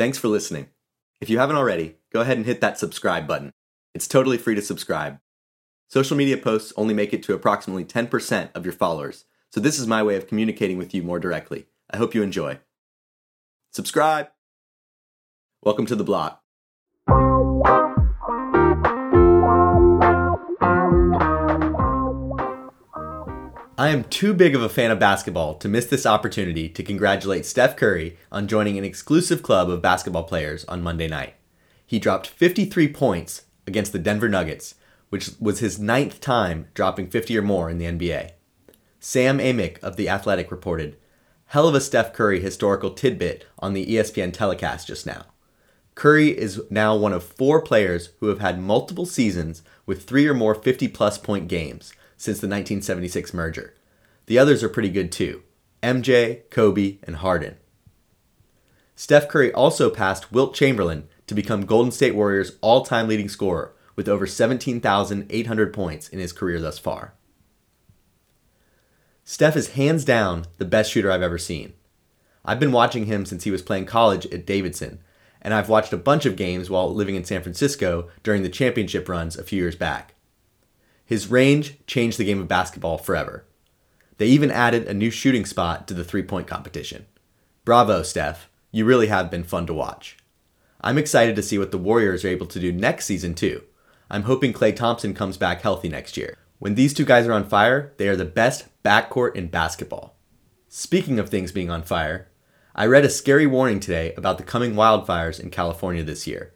Thanks for listening. If you haven't already, go ahead and hit that subscribe button. It's totally free to subscribe. Social media posts only make it to approximately 10% of your followers, so this is my way of communicating with you more directly. I hope you enjoy. Subscribe! Welcome to The Bloch. I am too big of a fan of basketball to miss this opportunity to congratulate Steph Curry on joining an exclusive club of basketball players on Monday night. He dropped 53 points against the Denver Nuggets, which was his 9th time dropping 50 or more in the NBA. Sam Amick of The Athletic reported, "Hell of a Steph Curry historical tidbit on the ESPN telecast just now. Curry is now one of four players who have had multiple seasons with three or more 50-plus point games since the 1976 merger. The others are pretty good too. MJ, Kobe, and Harden." Steph Curry also passed Wilt Chamberlain to become Golden State Warriors' all-time leading scorer with over 17,800 points in his career thus far. "Steph is hands down the best shooter I've ever seen. I've been watching him since he was playing college at Davidson, and I've watched a bunch of games while living in San Francisco during the championship runs a few years back. His range changed the game of basketball forever. They even added a new shooting spot to the three-point competition. Bravo, Steph. You really have been fun to watch. I'm excited to see what the Warriors are able to do next season, too. I'm hoping Klay Thompson comes back healthy next year. When these two guys are on fire, they are the best backcourt in basketball. Speaking of things being on fire, I read a scary warning today about the coming wildfires in California this year.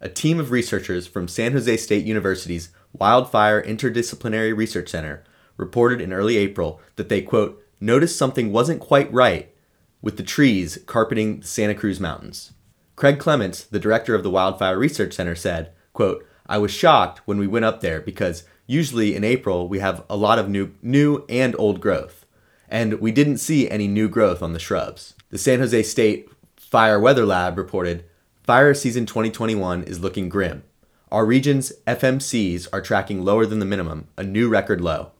A team of researchers from San Jose State University's Wildfire Interdisciplinary Research Center reported in early April that they, quote, noticed something wasn't quite right with the trees carpeting the Santa Cruz Mountains. Craig Clements, the director of the Wildfire Research Center, said, quote, I was shocked when we went up there because usually in April we have a lot of new and old growth, and we didn't see any new growth on the shrubs. The San Jose State Fire Weather Lab reported, fire season 2021 is looking grim. Our region's FMCs are tracking lower than the minimum, a new record low.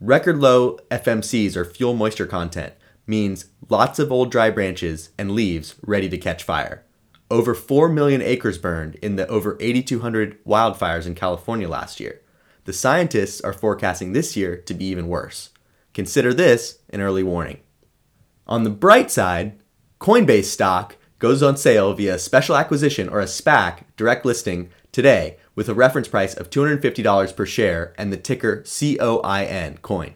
Record low FMCs, or fuel moisture content, means lots of old dry branches and leaves ready to catch fire. Over 4 million acres burned in the over 8,200 wildfires in California last year. The scientists are forecasting this year to be even worse. Consider this an early warning. On the bright side, Coinbase stock goes on sale via a special acquisition or a SPAC direct listing today with a reference price of $250 per share and the ticker COIN, coin.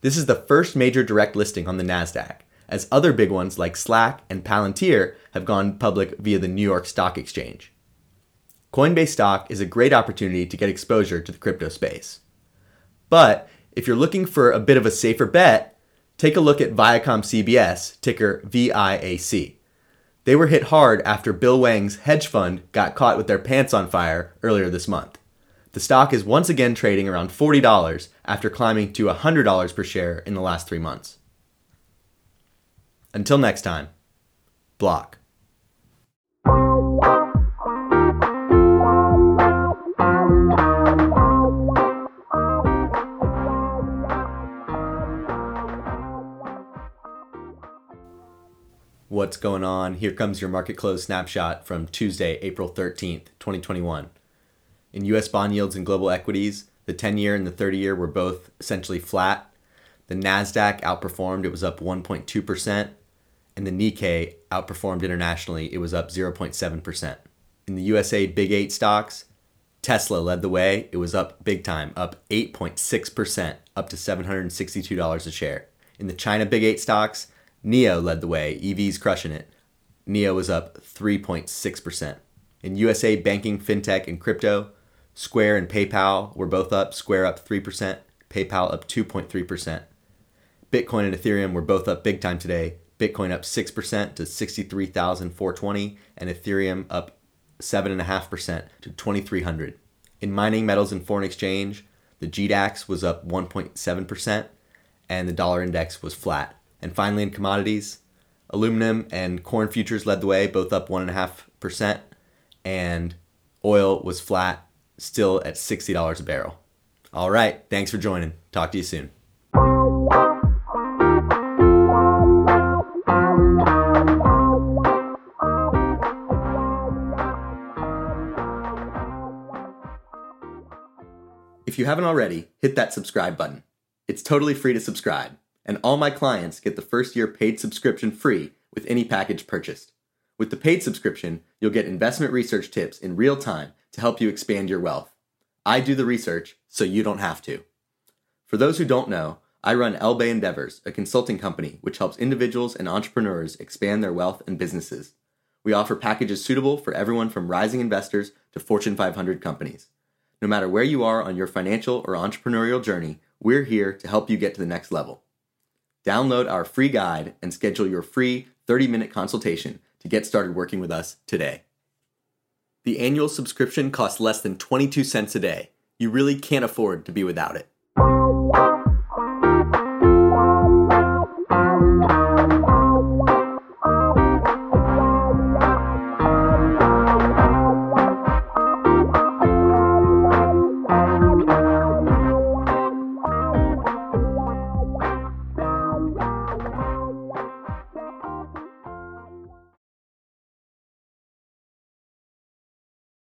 This is the first major direct listing on the NASDAQ, as other big ones like Slack and Palantir have gone public via the New York Stock Exchange. Coinbase stock is a great opportunity to get exposure to the crypto space. But if you're looking for a bit of a safer bet, take a look at Viacom CBS, ticker VIAC. They were hit hard after Bill Wang's hedge fund got caught with their pants on fire earlier this month. The stock is once again trading around $40 after climbing to $100 per share in the last 3 months. Until next time, Bloch. What's going on? Here comes your market close snapshot from Tuesday, April 13th, 2021. In U.S. bond yields and global equities, the 10-year and the 30-year were both essentially flat. The NASDAQ outperformed. It was up 1.2%. And the Nikkei outperformed internationally. It was up 0.7%. In the USA Big 8 stocks, Tesla led the way. It was up big time, up 8.6%, up to $762 a share. In the China Big 8 stocks, NIO led the way, EVs crushing it. NIO was up 3.6%. In USA banking, fintech, and crypto, Square and PayPal were both up. Square up 3%, PayPal up 2.3%. Bitcoin and Ethereum were both up big time today. Bitcoin up 6% to $63,420, and Ethereum up 7.5% to $2,300. In mining, metals, and foreign exchange, the GDAX was up 1.7%, and the dollar index was flat. And finally, in commodities, aluminum and corn futures led the way, both up 1.5%, and oil was flat, still at $60 a barrel. All right, thanks for joining. Talk to you soon. If you haven't already, hit that subscribe button. It's totally free to subscribe, and all my clients get the first year paid subscription free with any package purchased. With the paid subscription, you'll get investment research tips in real time to help you expand your wealth. I do the research, so you don't have to. For those who don't know, I run El Bay Endeavors, a consulting company which helps individuals and entrepreneurs expand their wealth and businesses. We offer packages suitable for everyone from rising investors to Fortune 500 companies. No matter where you are on your financial or entrepreneurial journey, we're here to help you get to the next level. Download our free guide and schedule your free 30-minute consultation to get started working with us today. The annual subscription costs less than 22 cents a day. You really can't afford to be without it.